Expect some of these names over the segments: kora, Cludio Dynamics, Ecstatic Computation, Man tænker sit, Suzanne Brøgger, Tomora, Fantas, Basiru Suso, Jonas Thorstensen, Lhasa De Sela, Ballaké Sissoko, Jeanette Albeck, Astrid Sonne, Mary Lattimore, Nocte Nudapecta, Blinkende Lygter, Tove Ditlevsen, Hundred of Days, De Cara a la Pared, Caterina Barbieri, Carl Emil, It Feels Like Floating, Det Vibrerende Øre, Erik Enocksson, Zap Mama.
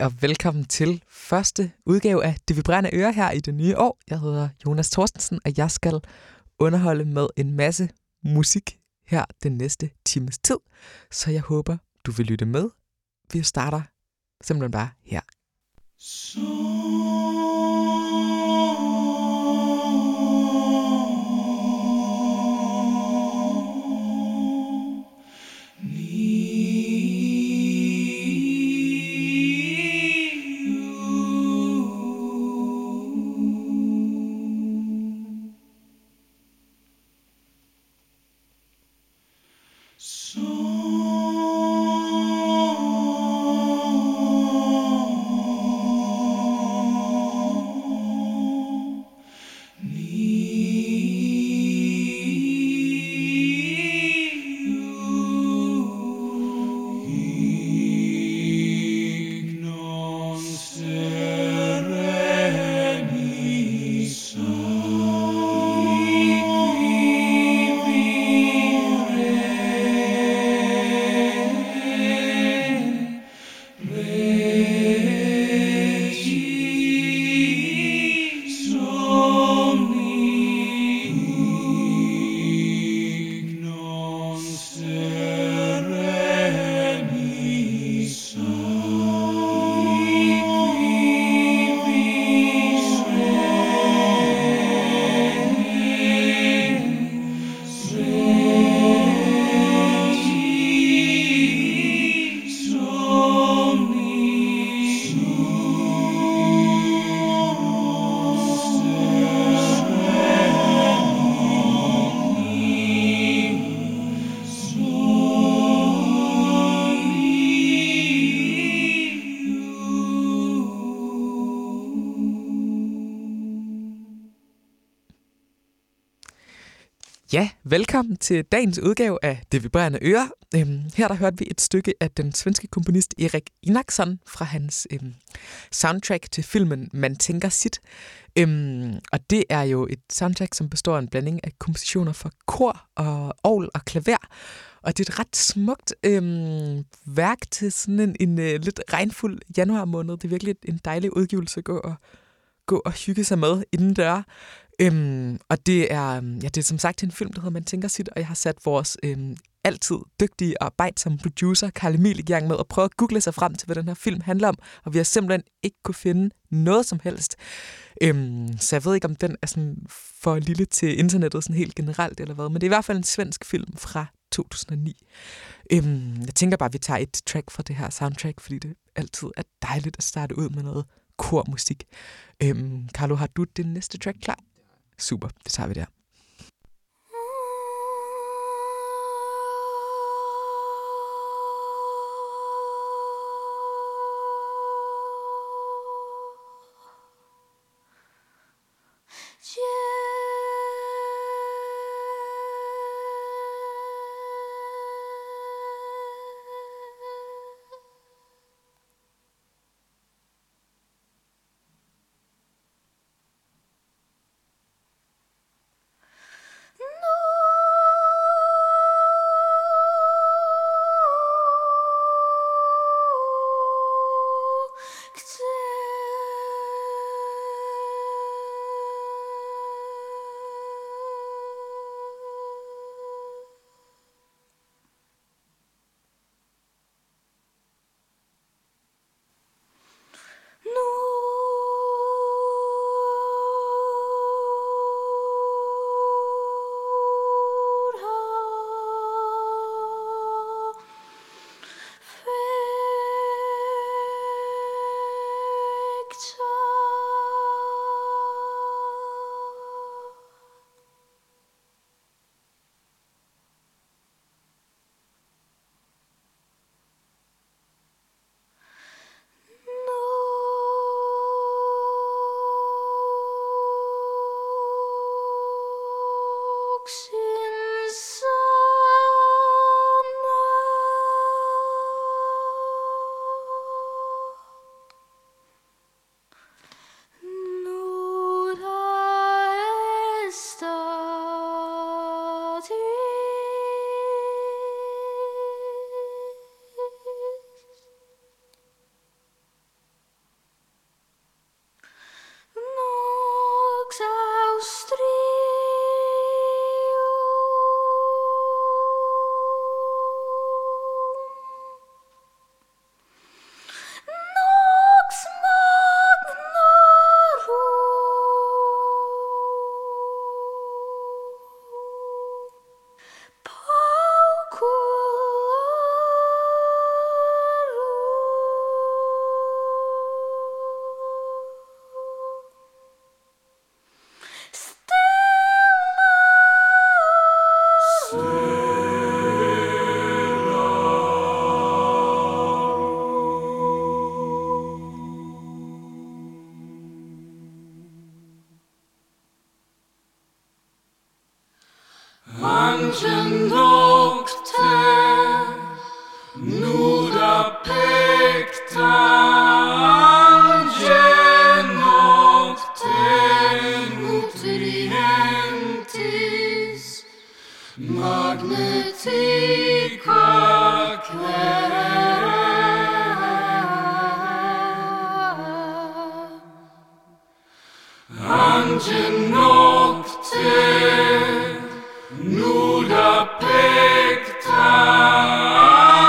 Og velkommen til første udgave af Det Vibrerende Øre her i det nye år. Jeg hedder Jonas Thorstensen, og jeg skal underholde med en masse musik her den næste times tid. Så jeg håber, du vil lytte med. Vi starter simpelthen bare her. Ja, velkommen til dagens udgave af Det Vibrerende Øre. Her der hørte vi et stykke af den svenske komponist Erik Enocksson fra hans soundtrack til filmen Man tænker sit. Og det er jo et soundtrack, som består af en blanding af kompositioner for kor og orgel og klaver. Og det er et ret smukt værk til sådan en lidt regnfuld januar måned. Det er virkelig en dejlig udgivelse at gå og hygge sig med indendør. Og det er som sagt en film, der hedder Man tænker sit, og jeg har sat vores altid dygtige og arbejdsomme producer, Carl Emil, i gang med at prøve at google sig frem til, hvad den her film handler om, og vi har simpelthen ikke kunne finde noget som helst. Så jeg ved ikke, om den er sådan for lille til internettet sådan helt generelt eller hvad, men det er i hvert fald en svensk film fra 2009. Jeg tænker bare, at vi tager et track fra det her soundtrack, fordi det altid er dejligt at starte ud med noget kormusik. Carlo, har du det næste track klar? Super, det tager vi der. manche Nocte nur da pecta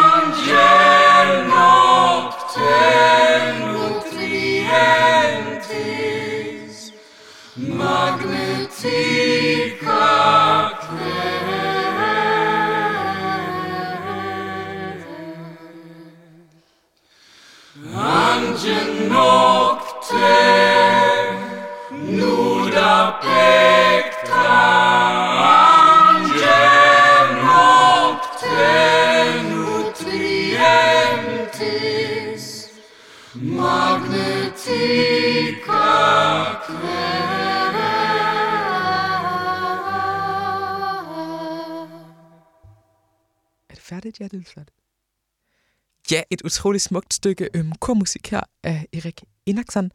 angel nocte nutrientis magnetica quae angel nocte nuda pecta angel nocte nutrientis magnetica quae. Er det færdigt, ja, det er flot. Ja, et utroligt smukt stykke kormusik her af Erik Enocksson.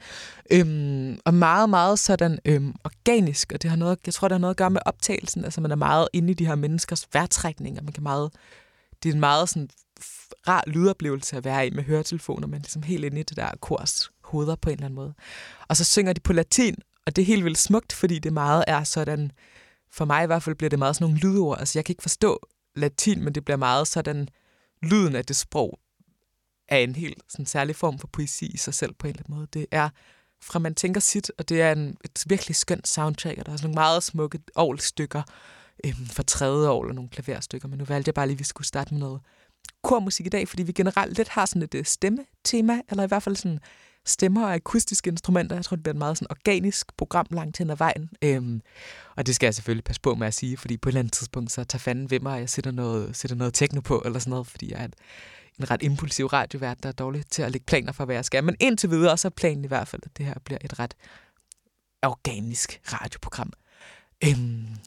Og meget, meget sådan organisk, og det har noget, jeg tror, det har noget at gøre med optagelsen. Altså, man er meget inde i de her menneskers vejrtrækninger. Man kan meget, det er en meget sådan rar lydoplevelse at være i med høretelefoner, men ligesom helt inde i det der kors hoveder på en eller anden måde. Og så synger de på latin, og det er helt vildt smukt, fordi det meget er sådan, for mig i hvert fald bliver det meget sådan nogle lydord. Altså, jeg kan ikke forstå latin, men det bliver meget sådan lyden af det sprog, er en helt sådan særlig form for poesi i sig selv på en eller anden måde. Det er fra Man tænker sit, og det er et virkelig skønt soundtrack, og der er sådan nogle meget smukke orgelstykker fra tredje orgel og nogle klaverstykker, men nu valgte jeg bare lige, at vi skulle starte med noget kormusik i dag, fordi vi generelt lidt har sådan et stemmetema, eller i hvert fald sådan stemmer og akustiske instrumenter. Jeg tror, det bliver et meget sådan organisk program langt hen ad vejen. Og det skal jeg selvfølgelig passe på med at sige, fordi på et eller andet tidspunkt, så tager fanden ved mig, og jeg sætter noget techno på, eller sådan noget, fordi jeg er en ret impulsiv radiovært, der er dårlig til at lægge planer for, hvad jeg skal. Men indtil videre, så er planen i hvert fald, at det her bliver et ret organisk radioprogram.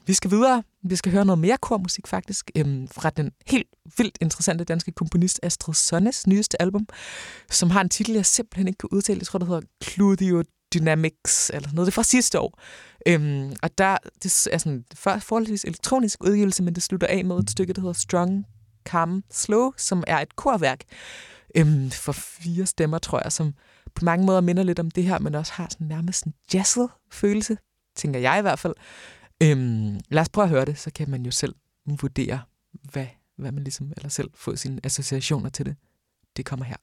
Vi skal videre. Vi skal høre noget mere kormusik, faktisk, fra den helt vildt interessante danske komponist Astrid Sonnes nyeste album, som har en titel, jeg simpelthen ikke kan udtale. Jeg tror, det hedder Cludio Dynamics, eller noget. Det fra sidste år. Og der, det er sådan forholdsvis elektronisk udgivelse, men det slutter af med et stykke, der hedder Strong Calm Slow, som er et korværk for 4 stemmer, tror jeg, som på mange måder minder lidt om det her, men også har sådan nærmest en jazzet følelse, tænker jeg i hvert fald. Lad os prøve at høre det, så kan man jo selv vurdere, hvad man ligesom, eller selv få sine associationer til det. Det kommer her.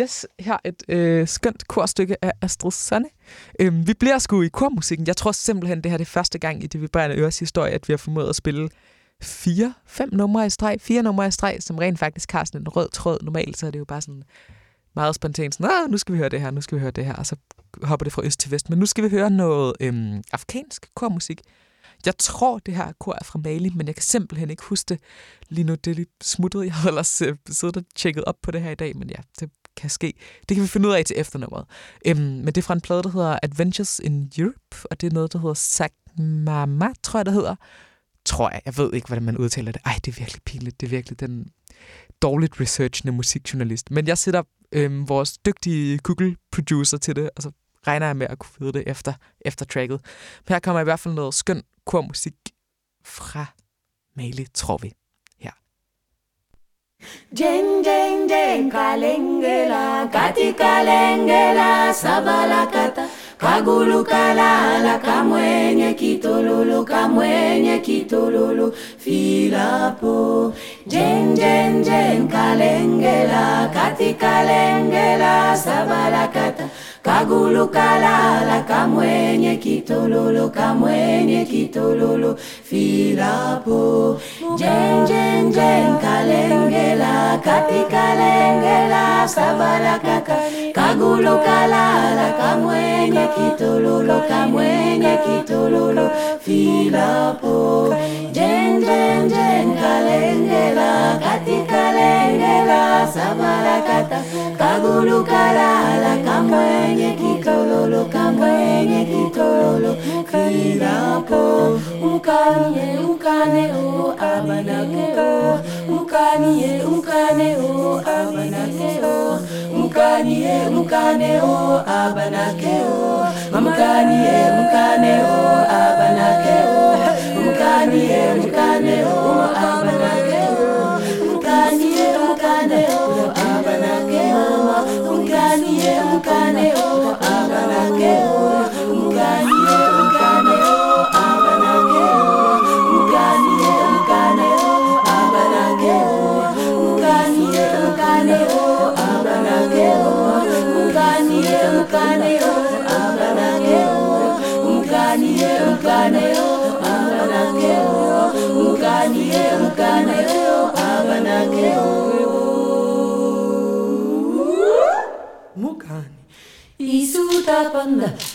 Yes, her et skønt korstykke af Astrid Sonne. Vi bliver sgu i kormusikken. Jeg tror simpelthen, det her er det første gang i Det Vibrerende Øres historie, at vi har formået at spille fire numre i streg, som rent faktisk har sådan en rød tråd. Normalt så er det jo bare sådan meget spontant. Sådan, nu skal vi høre det her. Og så hopper det fra øst til vest. Men nu skal vi høre noget afrikansk kormusik. Jeg tror, det her kor er fra Mali, men jeg kan simpelthen ikke huske det. Lige nu det er lidt smuttet. Jeg havde ellers siddet og tjekket op på det her i dag, men ja, det kan ske. Det kan vi finde ud af til efternummeret. Men det er fra en plade, der hedder Adventures in Europe, og det er noget, der hedder Zap Mama, tror jeg. Jeg ved ikke, hvordan man udtaler det. Ej, det er virkelig pinligt. Det er virkelig den dårligt researchende musikjournalist. Men jeg sætter vores dygtige Google-producer til det, og så regner jeg med at kunne vide det efter tracket. Men her kommer i hvert fald noget skøn kormusik fra Mali, tror vi. Jeng jeng jeng kalengela katika lengela sabalakata kagulu kalala kamwenye kitululu filapo jeng jeng jeng kalengela katika lengela sabalakata kagulu kalala kamwenye kitululu filapo jeng jeng jeng kalengela katika lengela sabalakata kagulu kalala kamwenye kitululu filapo jeng jeng jeng kalengela katika lengela sabalakata kagulu kalala kamwenye kitololo kirako ukane o abanake o ukanie o abanake o ukanie o abanake o ukanie o abanake o ukanie o abanake o ukanie o abanake o ukanie o abanake o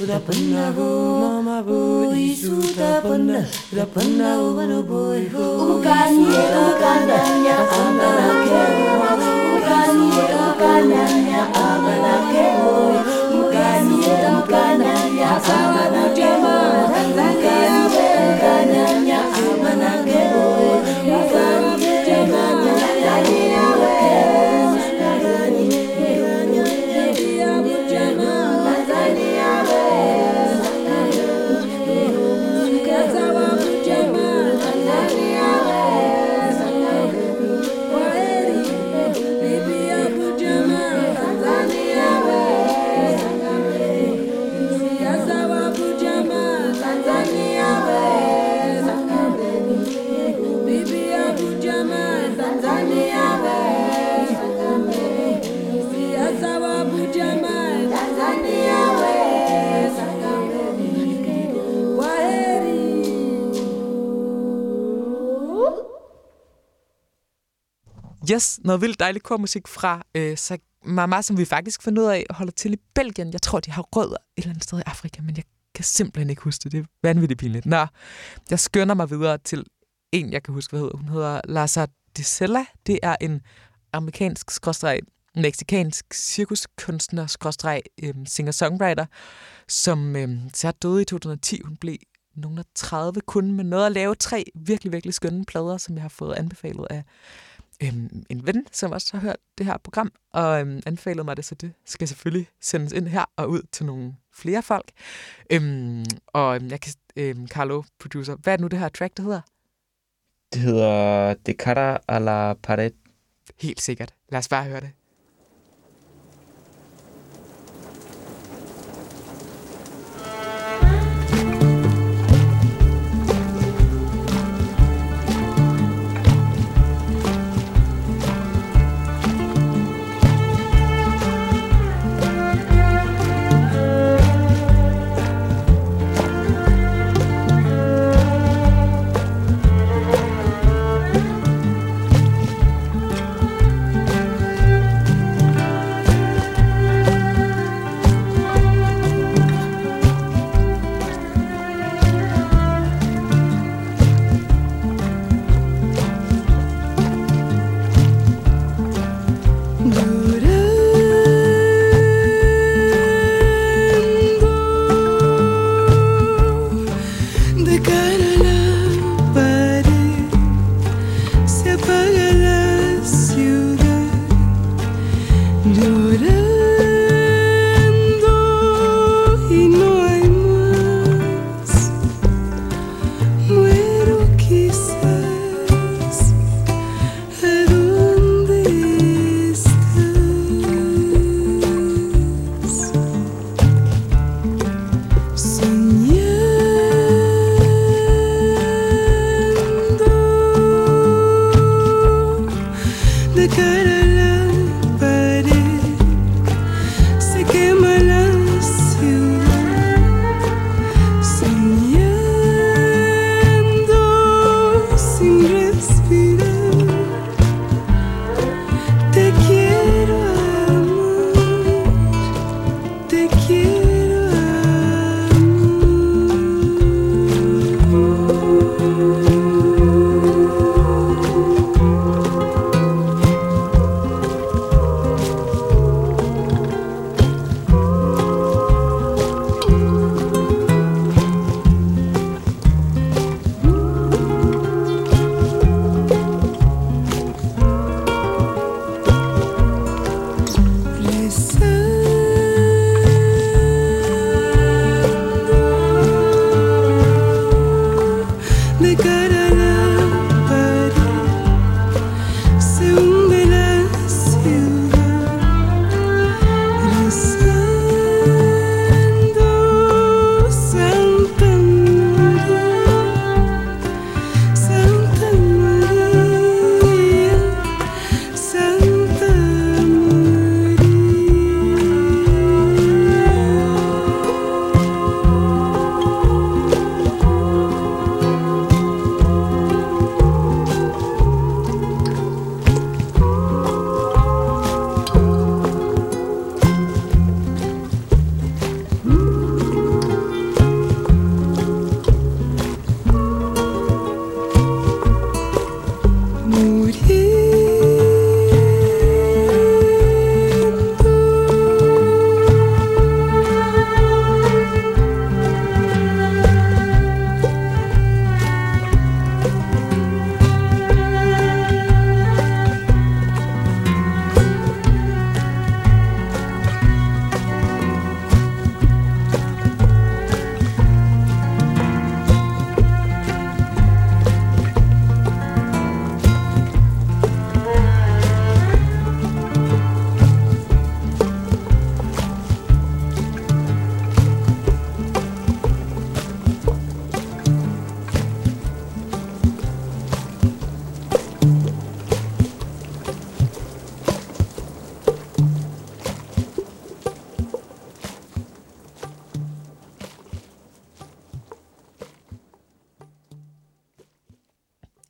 Rapanda ho, mama ho, isuta panda, rapanda ho, mano boy ho. Ukaniya, abanake ho. Ukaniya, abanake ho. Ukaniya, abanake ho. Ukaniya, abanake ho. Yes, noget vildt dejlig kormusik fra Zap Mama, som vi faktisk fandt ud af holder til i Belgien. Jeg tror, de har rødder et eller andet sted i Afrika, men jeg kan simpelthen ikke huske det. Det er vanvittigt pinligt. Nå, jeg skynder mig videre til en, jeg kan huske, hvad hedder. Hun hedder Lhasa De Sela. Det er en amerikansk mexikansk cirkuskunstner singer-songwriter, som så døde i 2010. Hun blev nogen af 30 kun med noget at lave 3 virkelig, virkelig skønne plader, som jeg har fået anbefalet af en ven, som også har hørt det her program, og anbefalede mig det, så det skal selvfølgelig sendes ind her og ud til nogle flere folk. Carlo, producer, hvad er nu det her track, det hedder? Det hedder De Cara a la Pared. Helt sikkert. Lad os bare høre det.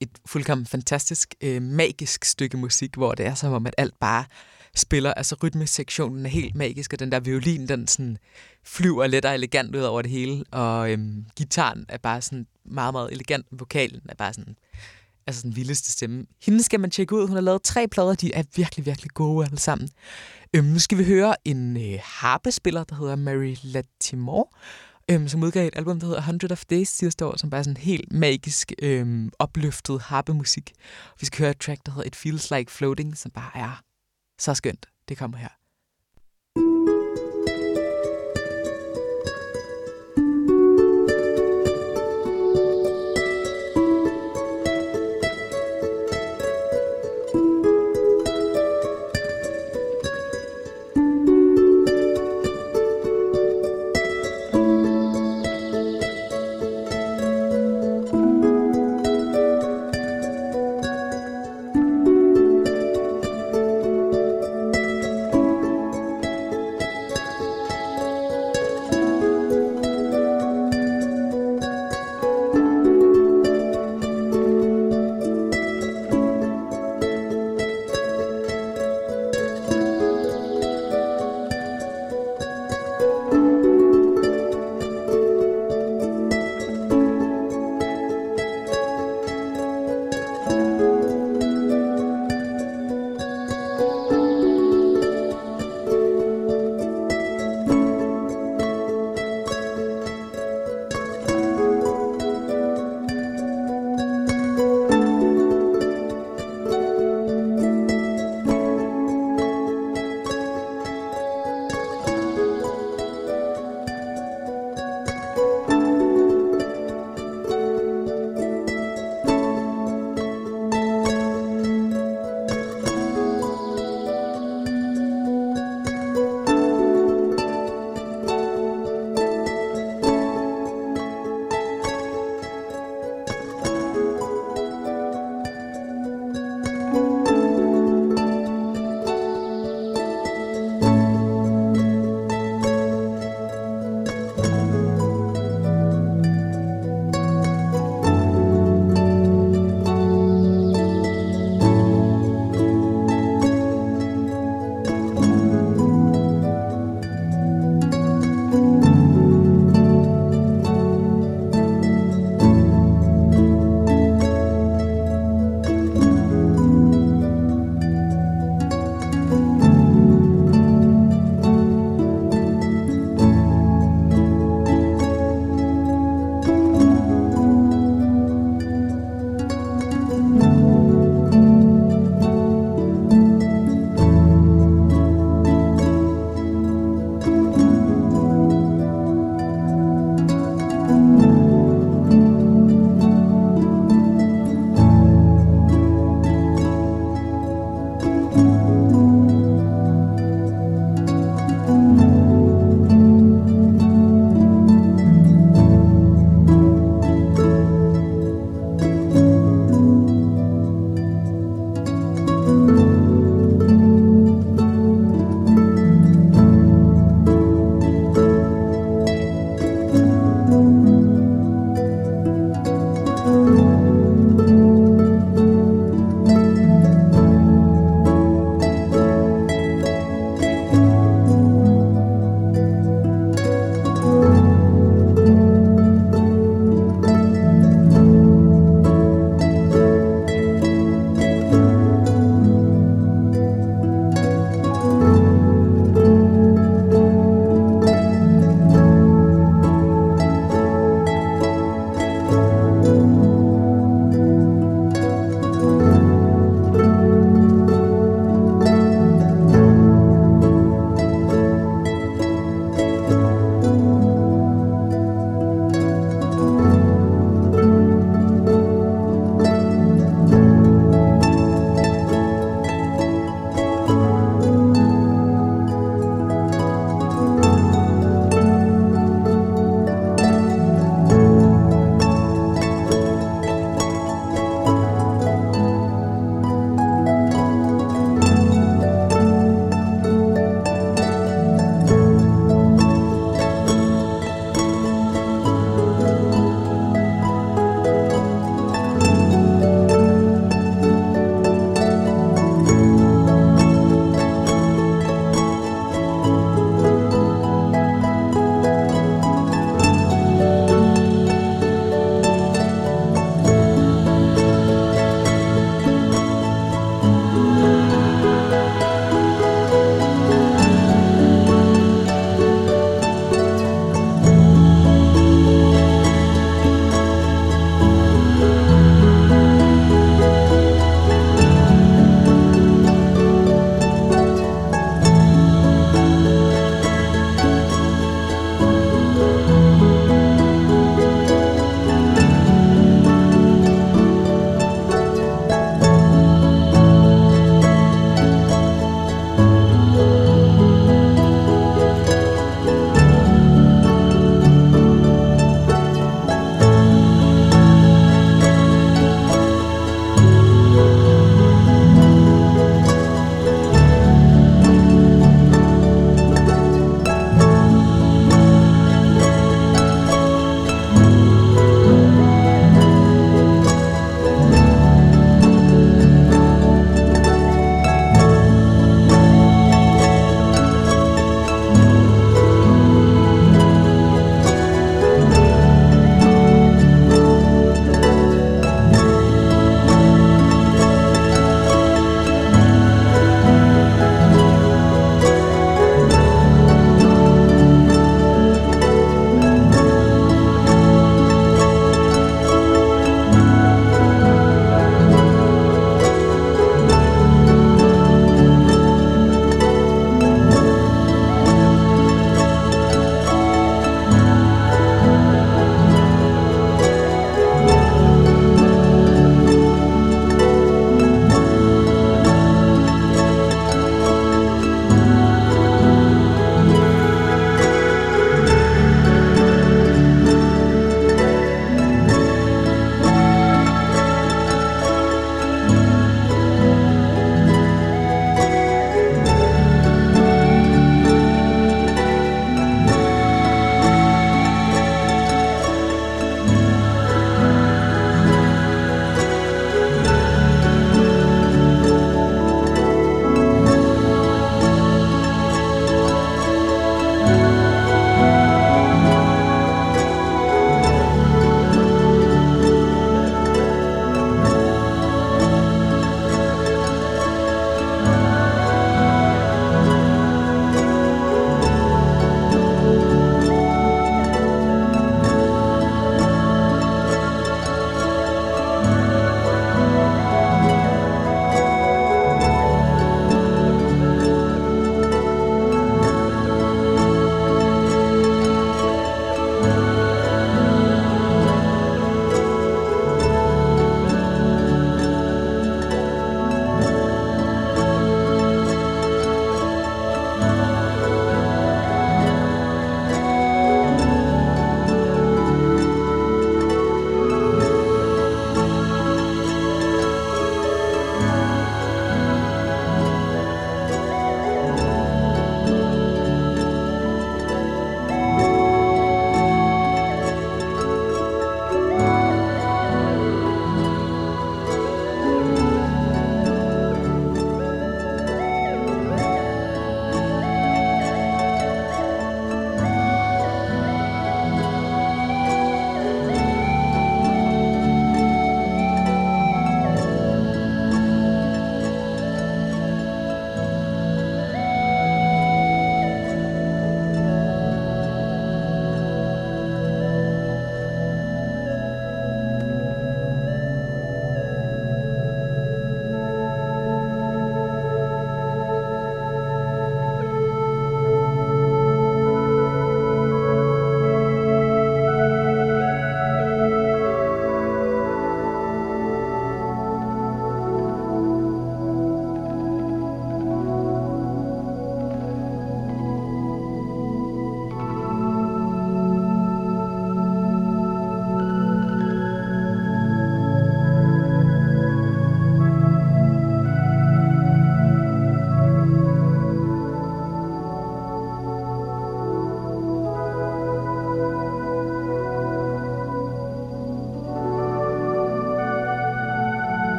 et fuldkommen fantastisk, magisk stykke musik, hvor det er som om, at alt bare spiller. Altså rytmesektionen er helt magisk, og den der violin, den sådan flyver let og elegant ud over det hele. Og gitaren er bare sådan meget, meget elegant. Vokalen er bare sådan, altså den vildeste stemme. Hende skal man tjekke ud. Hun har lavet 3 plader, de er virkelig, virkelig gode alle sammen. Nu skal vi høre en harpespiller, der hedder Mary Lattimore, som udgav et album, der hedder 100 of Days sidste år, som bare er sådan helt magisk, opløftet harpemusik. Vi skal høre et track, der hedder It Feels Like Floating, som bare er så skønt. Det kommer her.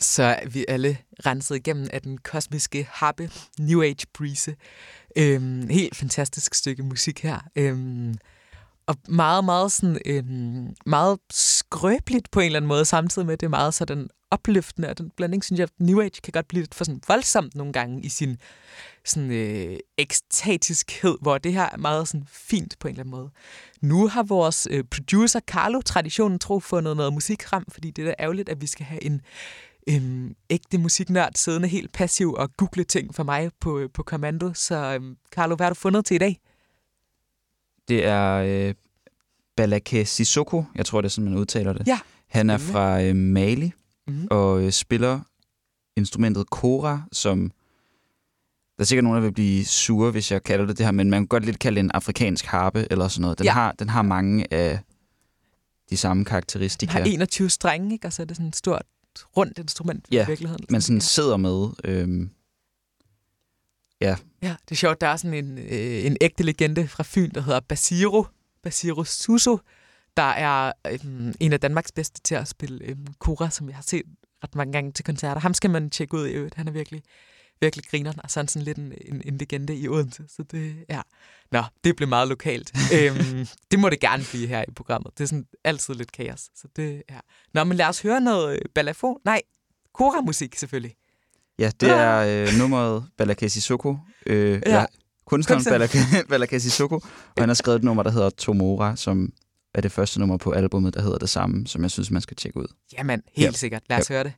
så er vi alle renset igennem af den kosmiske harpe, New Age breeze. Helt fantastisk stykke musik her. Og meget, meget, sådan, meget skrøbeligt på en eller anden måde, samtidig med, at det er meget sådan opløftende, og den blanding, synes jeg, at New Age kan godt blive lidt for sådan voldsomt nogle gange i sin sådan ekstatiskhed, hvor det her er meget sådan fint på en eller anden måde. Nu har vores producer Carlo traditionen tro fundet noget musik frem, fordi det er da ærgerligt, at vi skal have en ægte musiknørd siddende helt passiv og google ting for mig på kommando. Så Carlo, hvad har du fundet til i dag? Det er Ballaké Sissoko, jeg tror, det er sådan, man udtaler det. Ja. Han er fra Mali og spiller instrumentet kora, som... Der er sikkert nogen, der vil blive sure, hvis jeg kalder det her, men man kan godt lidt kalde det en afrikansk harpe eller sådan noget. Den har mange af de samme karakteristika. Den har 21 strenge, ikke? Og så er det sådan et stort, rundt instrument i virkeligheden. Ja, man sådan sidder med... Ja, det er sjovt. Der er sådan en ægte legende fra Fyn, der hedder Basiru Suso, der er en af Danmarks bedste til at spille kora, som jeg har set ret mange gange til koncerter. Ham skal man tjekke ud i øvrigt. Han er virkelig, virkelig grineren, og så er han sådan lidt en legende i Odense. Så det, ja. Nå, det blev meget lokalt. Det må det gerne blive her i programmet. Det er sådan altid lidt kaos. Så det, ja. Nå, men lad os høre noget balafon. Nej, kora-musik selvfølgelig. Ja, det er nummeret Ballaké Sissoko. Kunstneren Ballaké Sissoko. Og han har skrevet et nummer, der hedder Tomora, som er det første nummer på albumet, der hedder det samme, som jeg synes, man skal tjekke ud. Jamen, helt sikkert. Lad os høre det.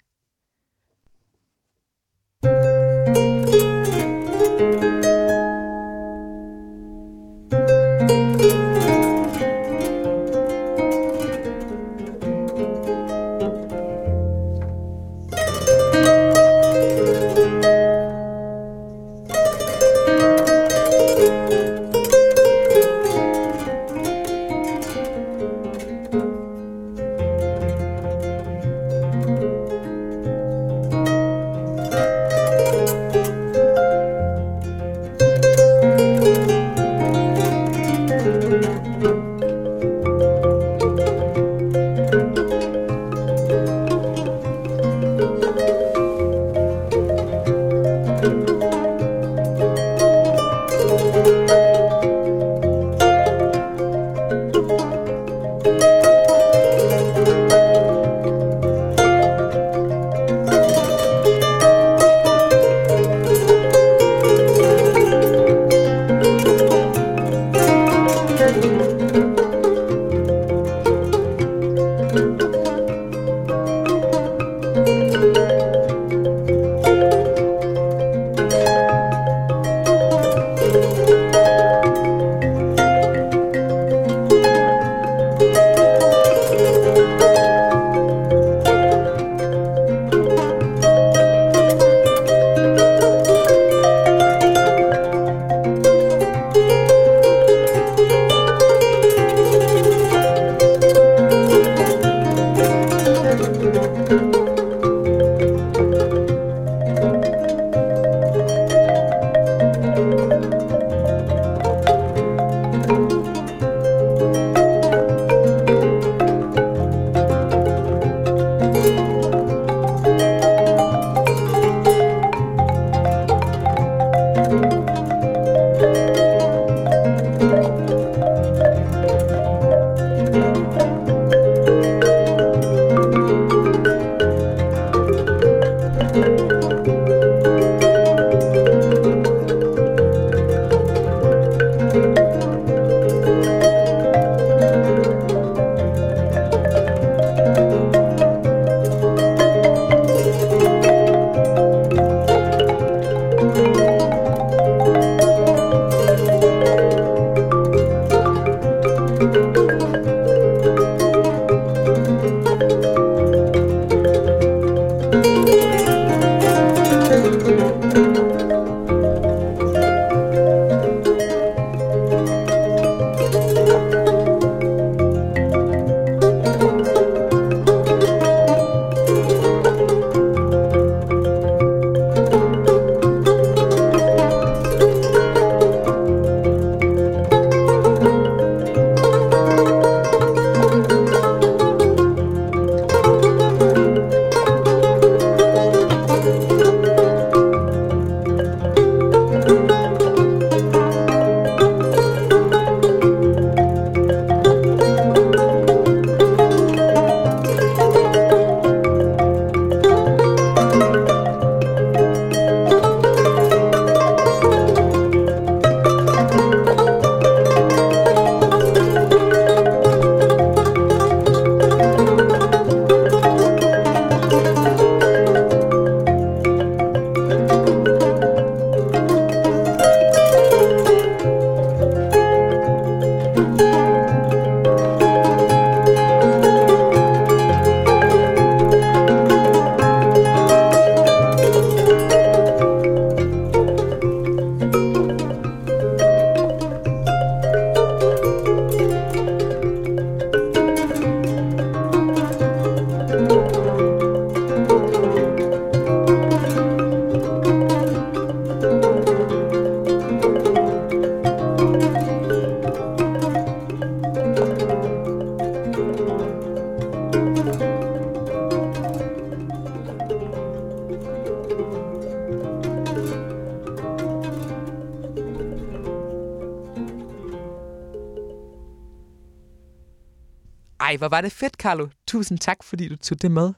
Ej, hvor var det fedt, Carlo. Tusind tak, fordi du tog det med.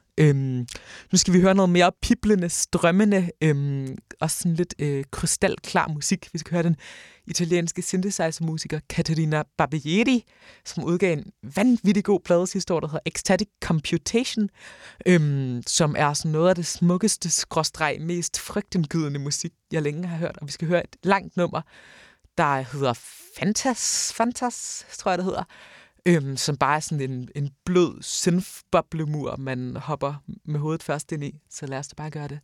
Nu skal vi høre noget mere piblende, strømmende, også sådan lidt krystalklar musik. Vi skal høre den italienske synthesizer-musiker Caterina Barbieri, som udgav en vanvittig god plade sidste år, der hedder Ecstatic Computation, som er sådan noget af det smukkeste, skråstreg, mest frygtindgydende musik, jeg længe har hørt. Og vi skal høre et langt nummer, der hedder Fantas, tror jeg det hedder, som bare er sådan en blød synth-boblemur, man hopper med hovedet først ind i. Så lad os da bare gøre det.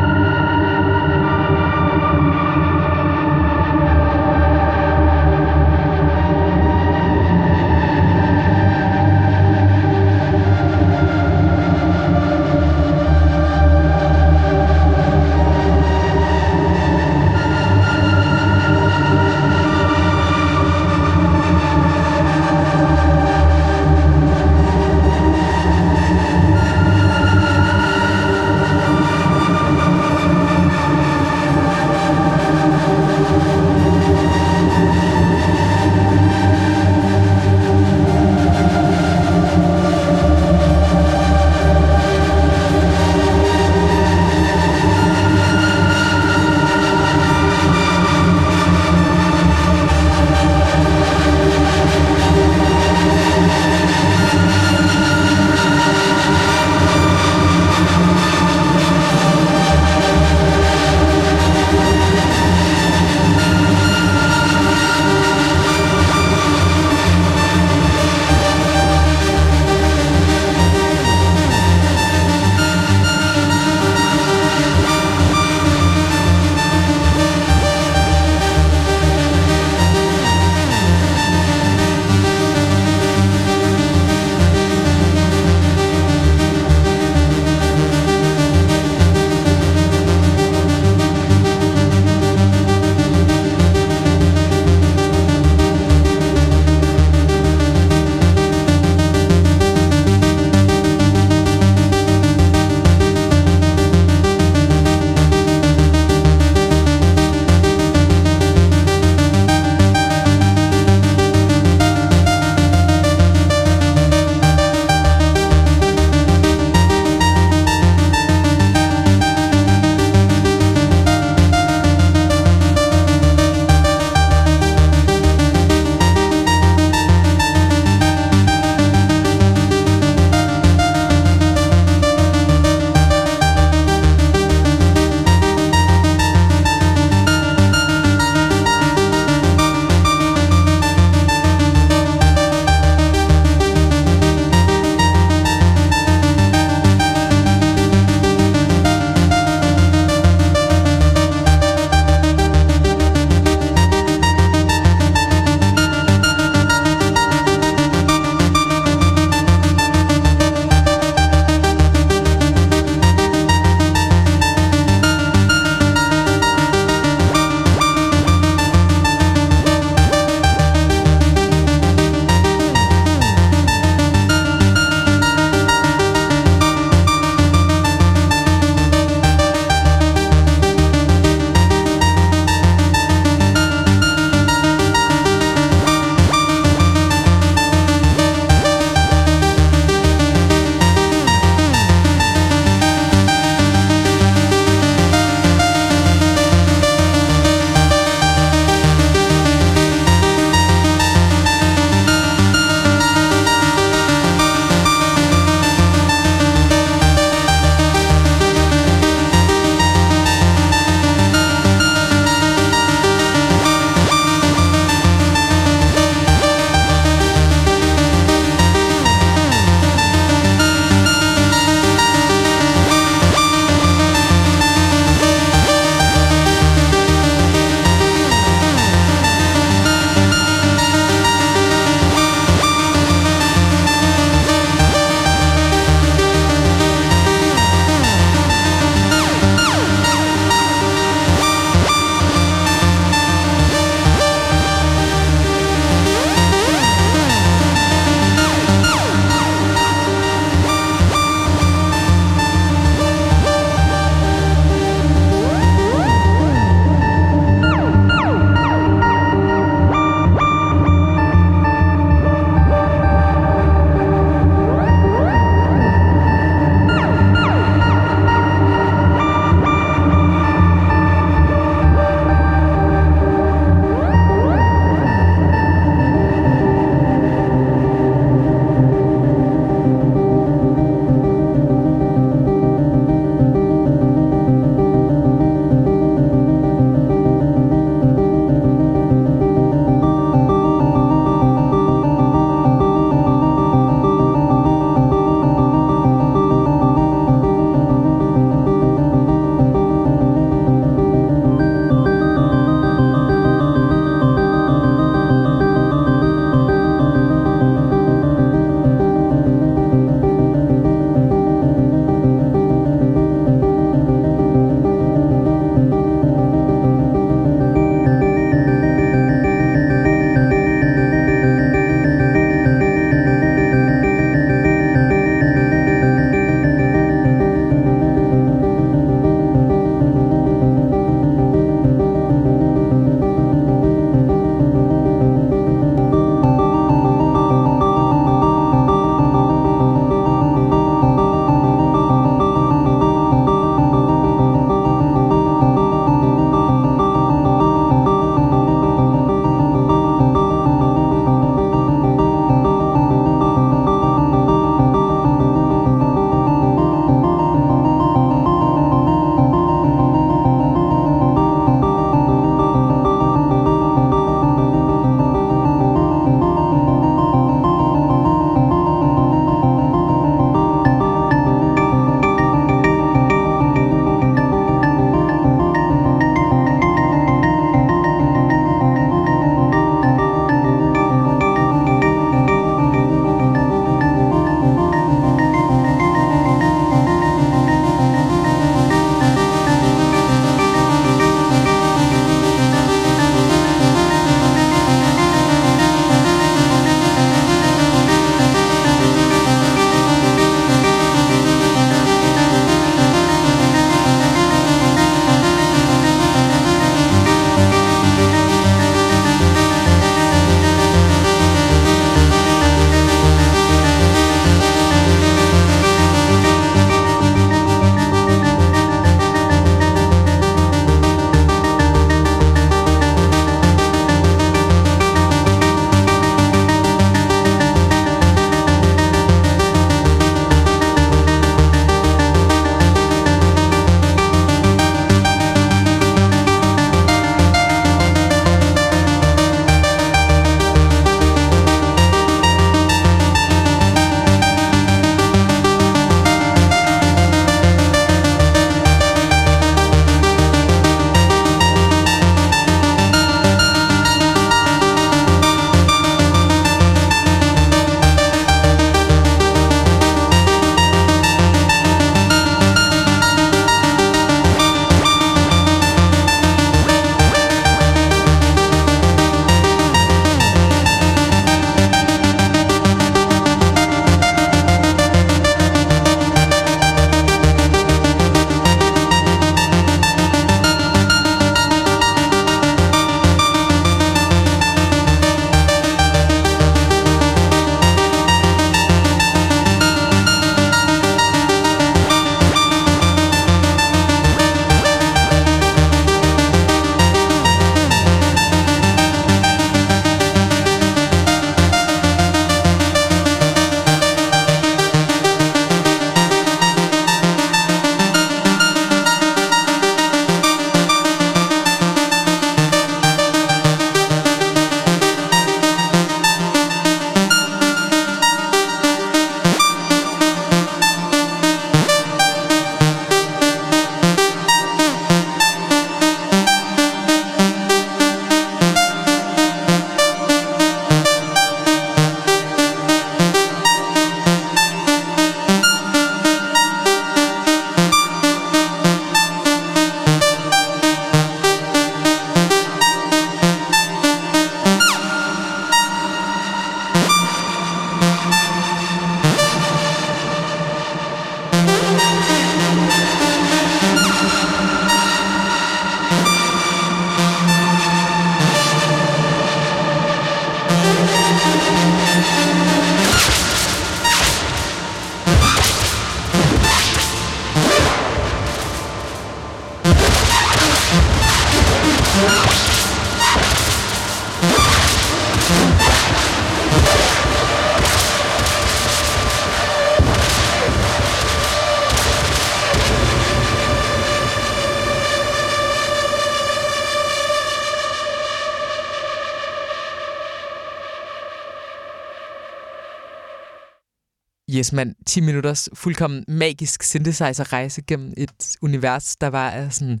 Yes, man, 10 minutters fuldkommen magisk synthesizer-rejse gennem et univers, der var af sådan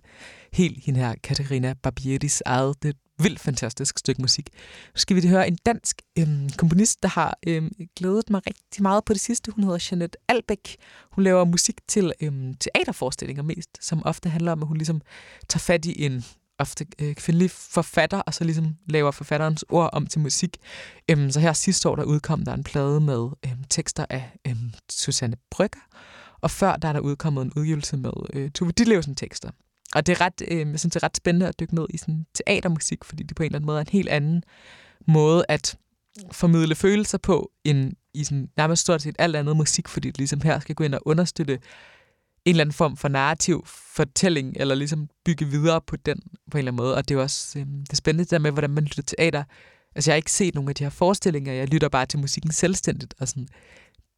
helt hende her Caterina Barbieris eget. Det er et vildt fantastisk stykke musik. Nu skal vi høre en dansk komponist, der har glædet mig rigtig meget på det sidste. Hun hedder Jeanette Albeck. Hun laver musik til teaterforestillinger mest, som ofte handler om, at hun ligesom tager fat i en ofte kvindelig forfatter, og så ligesom laver forfatterens ord om til musik. Så her sidste år, der udkom der en plade med tekster af Suzanne Brøgger, og før der er der udkommet en udgivelse med Tove Ditlevsen tekster. Og det er ret, jeg synes, det er ret spændende at dykke ned i sådan teatermusik, fordi det på en eller anden måde er en helt anden måde at formidle følelser på, end i sådan nærmest stort set alt andet musik, fordi det ligesom her skal gå ind og understøtte en eller anden form for narrativ fortælling, eller ligesom bygge videre på den på en eller anden måde. Og det er jo også det spændende der med, hvordan man lytter til teater. Altså, jeg har ikke set nogen af de her forestillinger, jeg lytter bare til musikken selvstændigt, og sådan,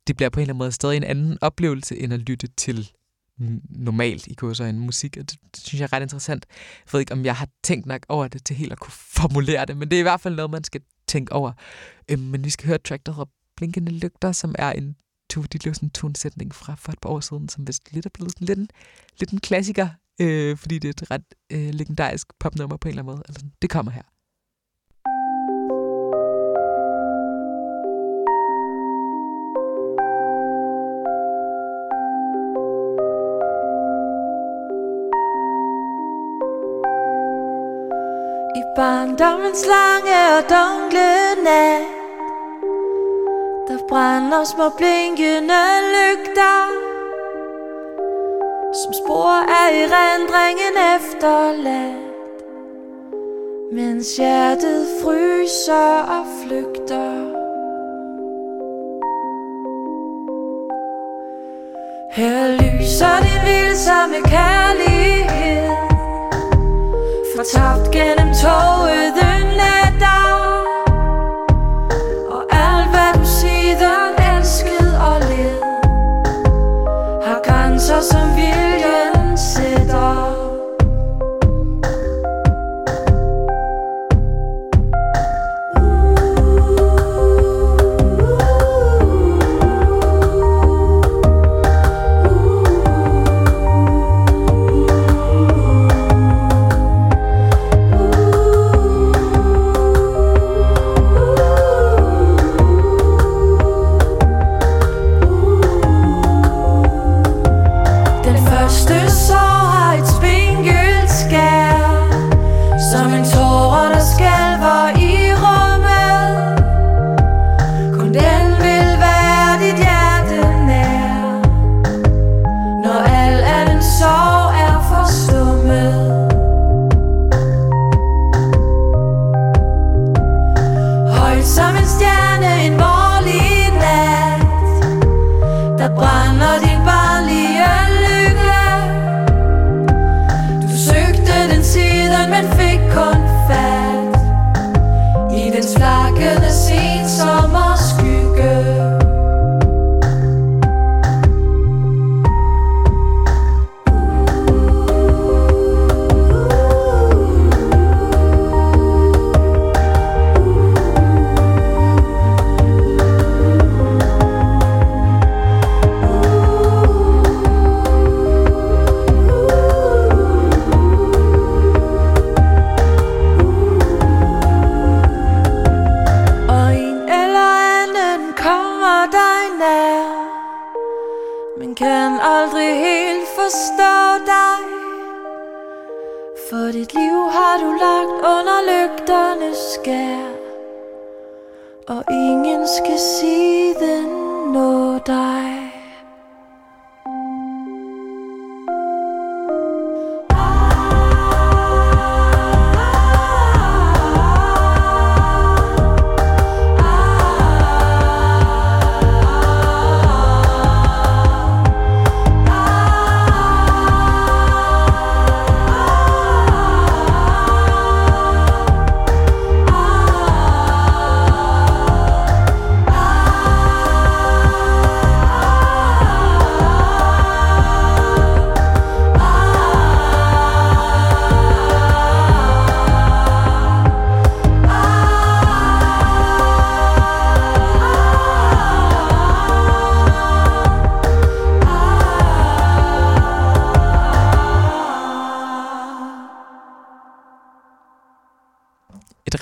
det bliver på en eller anden måde stadig en anden oplevelse, end at lytte til normalt i kurser en musik, og det synes jeg er ret interessant. Jeg ved ikke, om jeg har tænkt nok over det til helt at kunne formulere det, men det er i hvert fald noget, man skal tænke over. Men vi skal høre et track, der hedder Blinkende Lygter, som er en tonsætning fra for et par år siden, som vist lidt er blevet lidt en klassiker, fordi det er et ret legendarisk popnummer på en eller anden måde. Altså, det kommer her. I barndommens lange og dunkle nat, der brænder små blinkende lygter, som spor af erindringen efterladt, mens hjertet fryser og flygter. Her lyser det vildsomme kærlighed, fortabt gennem toget som viljen sætter.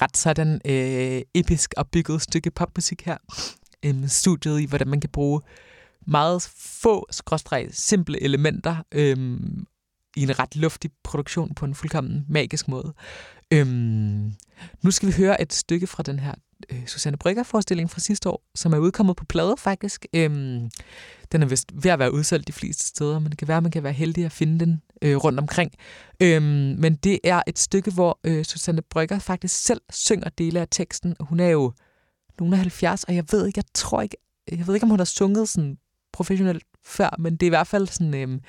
et ret sådan episk opbygget stykke popmusik her. Studiet i, hvordan man kan bruge meget få simple elementer i en ret luftig produktion på en fuldkommen magisk måde. Nu skal vi høre et stykke fra den her Suzanne Brøgger-forestilling fra sidste år, som er udkommet på plade faktisk. Den er vist ved at være udsolgt de fleste steder, men det kan være, at man kan være heldig at finde den rundt omkring. Men det er et stykke, hvor Suzanne Brøgger faktisk selv synger dele af teksten. Hun er jo nogen af 70, og jeg ved ikke, om hun har sunget sådan professionelt før, men det er i hvert fald sådan,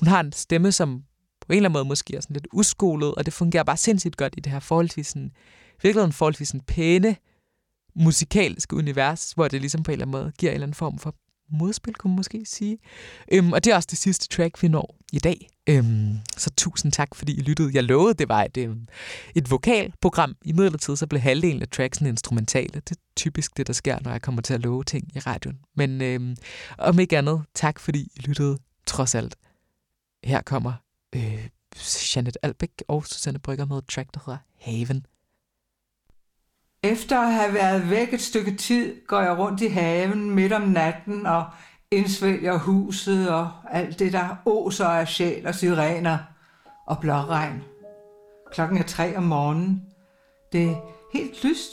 hun har en stemme, som på en eller anden måde måske er sådan lidt uskolet, og det fungerer bare sindssygt godt i det her forholdsvis en pæne musikalske univers, hvor det ligesom på en eller anden måde giver en eller anden form for modspil, kunne man måske sige. Og det er også det sidste track, vi når i dag. Så tusind tak, fordi I lyttede. Jeg lovede, det var et vokalprogram. I midlertid så blev halvdelen af tracksen instrumentale. Det er typisk det, der sker, når jeg kommer til at love ting i radioen. Men om ikke andet, tak fordi I lyttede trods alt. Her kommer Jeanette Albeck og Suzanne Brøgger med et track, der hedder Haven. Efter at have været væk et stykke tid, går jeg rundt i haven midt om natten og indsvælger huset og alt det, der åser af sjæl og sirener og blåregn. 3:00 om morgenen. Det er helt lyst,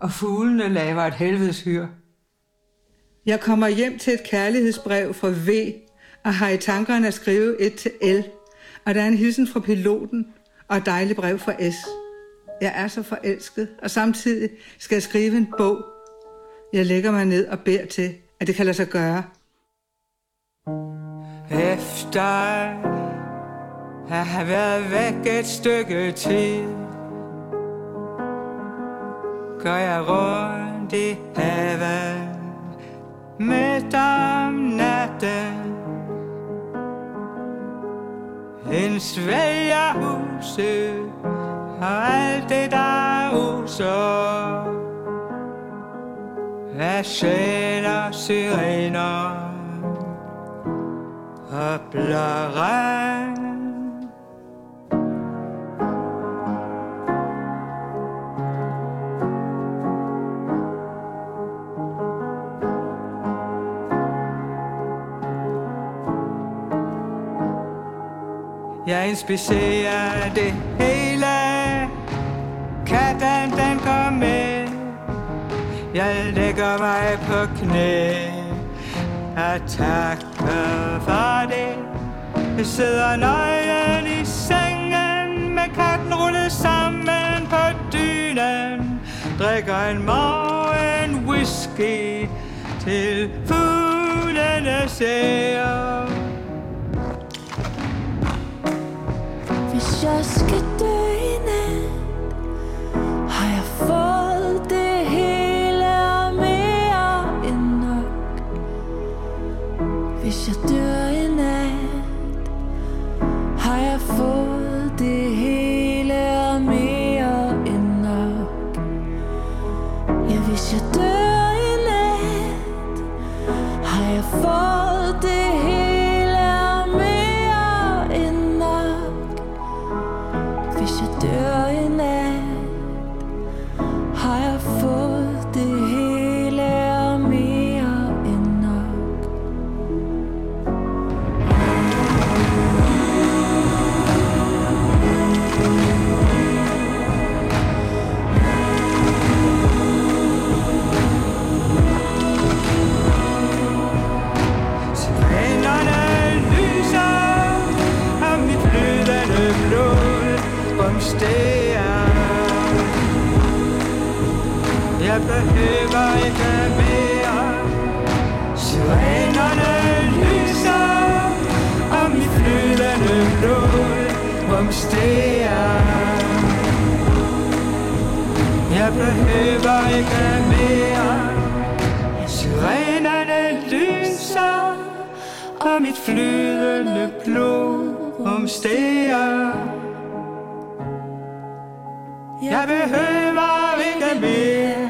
og fuglene laver et helvedes hyr. Jeg kommer hjem til et kærlighedsbrev fra V og har i tankerne at skrive et til L. Og der er en hilsen fra piloten og et dejligt brev fra S. Jeg er så forelsket, og samtidig skal jeg skrive en bog. Jeg lægger mig ned og beder til, at det kan lade sig gøre. Efter at have været væk et stykke tid, går jeg rundt i haven midt om natten. Indsvælger huset og alt det, der huser af sjæl og sirener og blåregn. Jeg inspicerer det hele. Katten, den kom med. Jeg lægger mig på knæ og takker for det. Jeg sidder nøgen i sengen med katten rullet sammen på dynen. Drikker en morgen whisky til fuglene ser. Hvis jeg skal dø i nat, har jeg fået det hele og mere end nok. Hvis jeg dør i nat, har jeg fået det hele og mere end nok. Ja, hvis jeg dør i nat, har jeg fået det hele. Jeg behøver ikke mere. Sirenerne lyser, og mit flydende blod rumsterer. Jeg behøver ikke mere. Sirenerne lyser, og mit flydende blod rumsterer. Jeg behøver ikke mere.